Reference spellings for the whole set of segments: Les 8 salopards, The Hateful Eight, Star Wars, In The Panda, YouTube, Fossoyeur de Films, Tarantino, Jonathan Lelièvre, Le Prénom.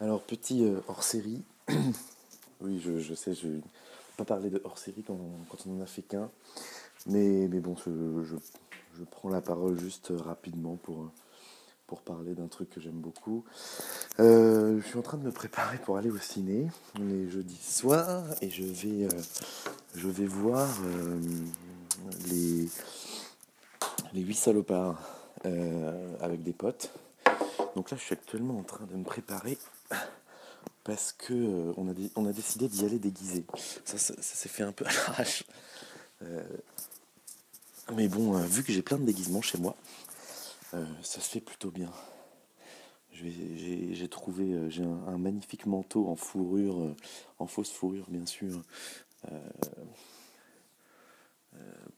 Alors, petit hors-série. Oui, je sais, je ne peux pas parler de hors-série quand on n'en a fait qu'un. Mais bon, je prends la parole juste rapidement pour parler d'un truc que j'aime beaucoup. Je suis en train de me préparer pour aller au ciné. On est jeudi soir et je vais voir les 8 salopards avec des potes. Donc là, je suis actuellement en train de me préparer parce que on a décidé d'y aller déguisé. Ça s'est fait un peu à l'arrache. Mais bon, vu que j'ai plein de déguisements chez moi, ça se fait plutôt bien. J'ai un magnifique manteau en fourrure, en fausse fourrure bien sûr,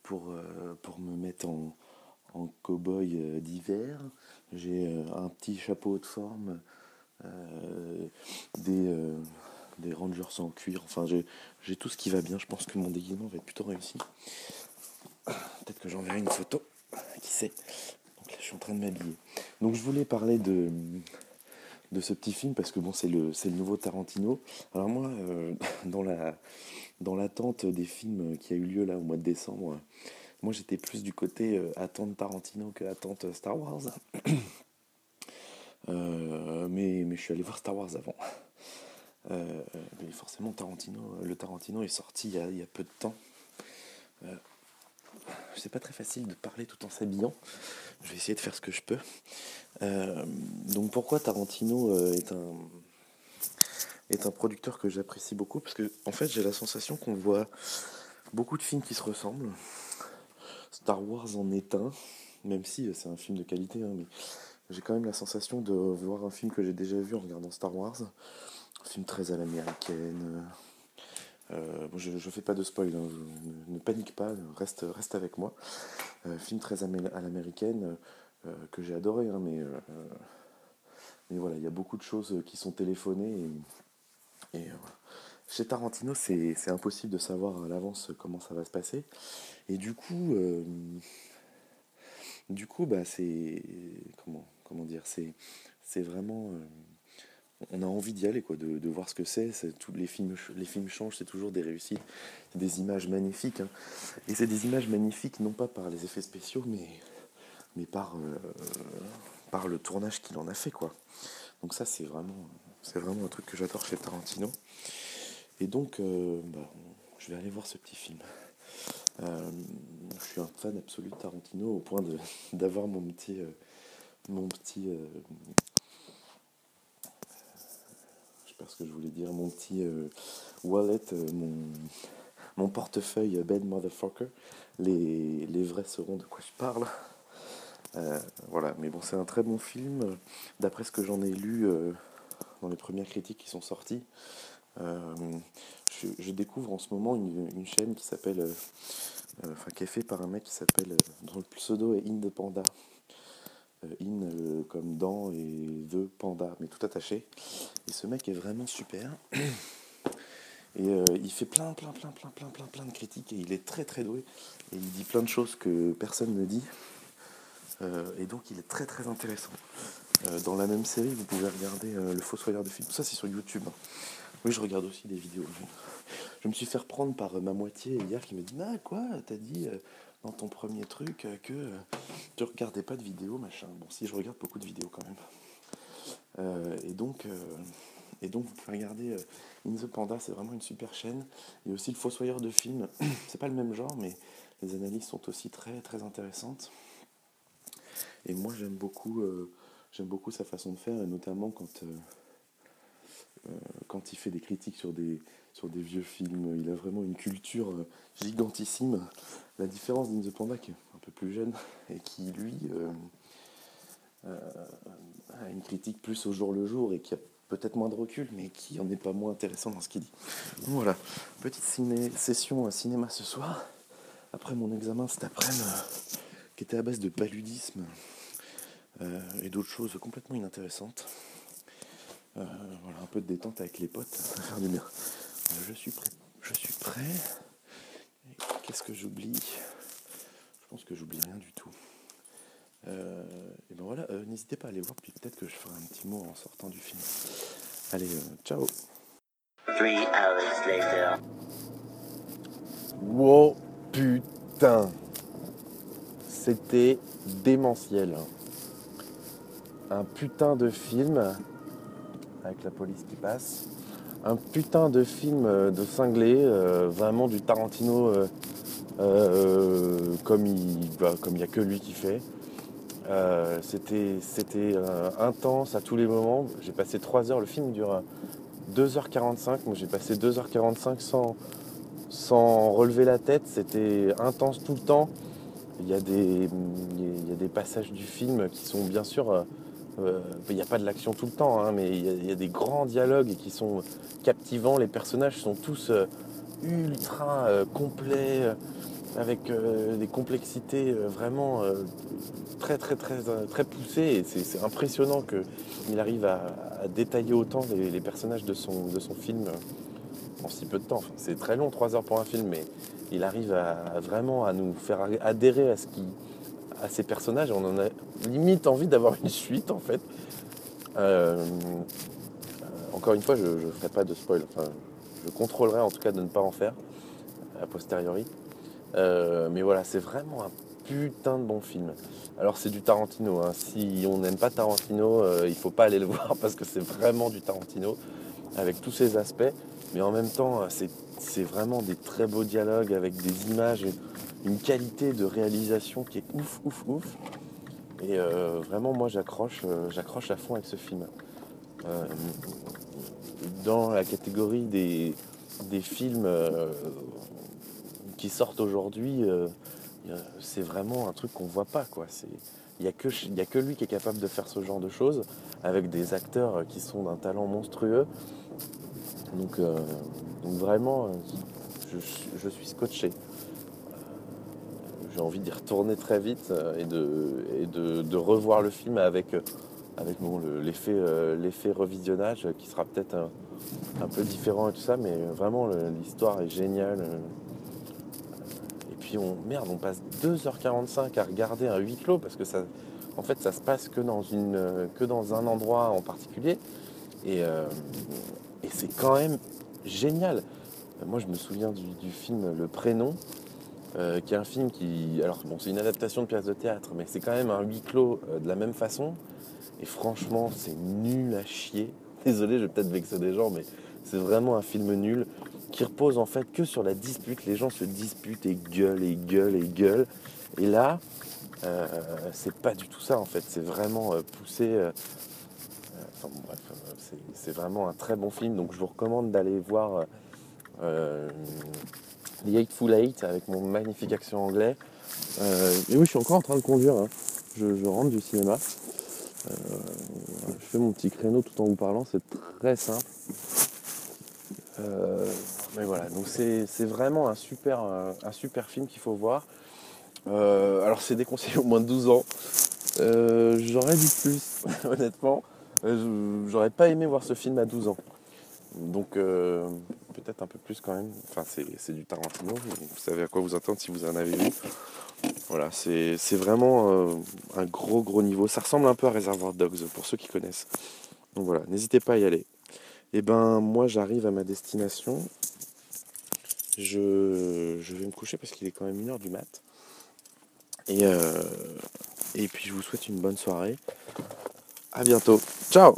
pour me mettre en cow-boy d'hiver. J'ai un petit chapeau de forme, des rangers en cuir. Enfin, j'ai tout ce qui va bien. Je pense que mon déguisement va être plutôt réussi. Peut-être que j'enverrai une photo, qui sait. Donc là, je suis en train de m'habiller. Donc je voulais parler de ce petit film parce que bon, c'est le nouveau Tarantino. Alors moi, dans l'attente des films qui a eu lieu là au mois de décembre, moi j'étais plus du côté attente Tarantino que attente Star Wars. Mais je suis allé voir Star Wars avant. Mais forcément, le Tarantino est sorti il y a peu de temps. C'est pas très facile de parler tout en s'habillant. Je vais essayer de faire ce que je peux. Donc pourquoi Tarantino est un producteur que j'apprécie beaucoup? Parce que en fait, j'ai la sensation qu'on voit beaucoup de films qui se ressemblent. Star Wars en est un, même si c'est un film de qualité, hein, mais j'ai quand même la sensation de voir un film que j'ai déjà vu en regardant Star Wars. Un film très à l'américaine. Bon, je fais pas de spoil, hein, ne panique pas, reste avec moi. Film très à l'américaine que j'ai adoré, hein, mais voilà, il y a beaucoup de choses qui sont téléphonées et chez Tarantino c'est impossible de savoir à l'avance comment ça va se passer et du coup bah c'est comment dire, c'est vraiment on a envie d'y aller, quoi, de voir ce que c'est tous les films changent, c'est toujours des réussites, c'est des images magnifiques, hein. Et c'est des images magnifiques non pas par les effets spéciaux mais par le tournage qu'il en a fait, quoi. Donc ça c'est vraiment un truc que j'adore chez Tarantino et donc je vais aller voir ce petit film. Je suis un fan absolu de Tarantino au point d'avoir mon petit parce que je voulais dire mon petit wallet, mon portefeuille bad motherfucker, les vrais sauront de quoi je parle. Voilà, mais bon, c'est un très bon film. D'après ce que j'en ai lu dans les premières critiques qui sont sorties, je découvre en ce moment une chaîne qui s'appelle, qui est faite par un mec qui s'appelle, dont le pseudo est In The Panda. In comme dans et The Panda, mais tout attaché. Et ce mec est vraiment super. Et il fait plein de critiques et il est très très doué. Et il dit plein de choses que personne ne dit. Et donc il est très très intéressant. Dans la même série, vous pouvez regarder Le Fossoyeur de Films. Ça c'est sur YouTube. Hein. Oui, je regarde aussi des vidéos. Je me suis fait reprendre par ma moitié hier qui me dit « Ah quoi, t'as dit dans ton premier truc que tu regardais pas de vidéos, machin. » Bon, si, je regarde beaucoup de vidéos quand même. Et donc vous pouvez regarder In The Panda, c'est vraiment une super chaîne. Il y a aussi Le Fossoyeur de Films, c'est pas le même genre, mais les analyses sont aussi très très intéressantes. Et moi j'aime beaucoup sa façon de faire, et notamment quand il fait des critiques sur des vieux films. Il a vraiment une culture gigantissime. La différence d'In The Panda, qui est un peu plus jeune, et qui lui a une critique plus au jour le jour, et qui a peut-être moins de recul, mais qui en est pas moins intéressant dans ce qu'il dit. Voilà, petite session cinéma ce soir, après mon examen cet après-midi, qui était à base de paludisme et d'autres choses complètement inintéressantes. Voilà, un peu de détente avec les potes, ça va faire du bien. Je suis prêt. Et qu'est-ce que j'oublie ? Je pense que j'oublie rien du tout. Et ben voilà, n'hésitez pas à aller voir, puis peut-être que je ferai un petit mot en sortant du film. Allez, ciao. 3 hours later. Wow, putain. C'était démentiel. Un putain de film, avec la police qui passe. Un putain de film de cinglé, vraiment du Tarantino comme il n'y a que lui qui fait. C'était intense à tous les moments. J'ai passé 3 heures, le film dure 2h45. Moi, j'ai passé 2h45 sans relever la tête. C'était intense tout le temps. Il y a des passages du film qui sont bien sûr... Il n'y a pas de l'action tout le temps, hein, mais il y a des grands dialogues qui sont captivants. Les personnages sont tous ultra complets, avec des complexités vraiment très, très, très, très poussées. Et c'est impressionnant qu'il arrive à détailler autant les personnages de son film en si peu de temps. Enfin, c'est très long, 3 heures pour un film, mais il arrive à vraiment à nous faire adhérer à ce qui... à ces personnages, on en a limite envie d'avoir une suite en fait. Encore une fois, je ne ferai pas de spoil, enfin, je contrôlerai en tout cas de ne pas en faire a posteriori. Mais voilà, c'est vraiment un putain de bon film. Alors c'est du Tarantino, hein. Si on n'aime pas Tarantino, il faut pas aller le voir parce que c'est vraiment du Tarantino avec tous ses aspects, mais en même temps c'est vraiment des très beaux dialogues avec des images. Une qualité de réalisation qui est ouf. Et vraiment, moi, j'accroche à fond avec ce film. Dans la catégorie des films qui sortent aujourd'hui, c'est vraiment un truc qu'on voit pas, quoi. Il n'y a que lui qui est capable de faire ce genre de choses, avec des acteurs qui sont d'un talent monstrueux. Donc vraiment, je suis scotché. J'ai envie d'y retourner très vite et de revoir le film avec bon, l'effet revisionnage qui sera peut-être un peu différent et tout ça, mais vraiment l'histoire est géniale. Et puis on passe 2h45 à regarder un huis clos parce que ça, en fait, ça se passe que dans un endroit en particulier et c'est quand même génial. Moi, je me souviens du film Le Prénom. Qui est un film qui... Alors bon, c'est une adaptation de pièce de théâtre, mais c'est quand même un huis clos de la même façon. Et franchement, c'est nul à chier. Désolé, je vais peut-être vexer des gens, mais c'est vraiment un film nul qui repose en fait que sur la dispute. Les gens se disputent et gueulent. Et là, c'est pas du tout ça en fait. C'est vraiment poussé... Enfin bon, bref, c'est vraiment un très bon film. Donc je vous recommande d'aller voir... The Hateful Eight avec mon magnifique accent anglais. Et oui, je suis encore en train de conduire. Hein. Je rentre du cinéma. Je fais mon petit créneau tout en vous parlant. C'est très simple. Mais voilà, donc c'est vraiment un super film qu'il faut voir. Alors, c'est déconseillé aux moins de 12 ans. J'aurais dit plus, honnêtement. J'aurais pas aimé voir ce film à 12 ans. Donc... peut-être un peu plus quand même, enfin c'est du Tarantino, vous savez à quoi vous attendre si vous en avez vu. Voilà, c'est vraiment un gros niveau, ça ressemble un peu à Reservoir Dogs pour ceux qui connaissent. Donc voilà, n'hésitez pas à y aller. Et ben moi j'arrive à ma destination, je vais me coucher parce qu'il est quand même 1h du mat. Et puis je vous souhaite une bonne soirée, à bientôt, ciao.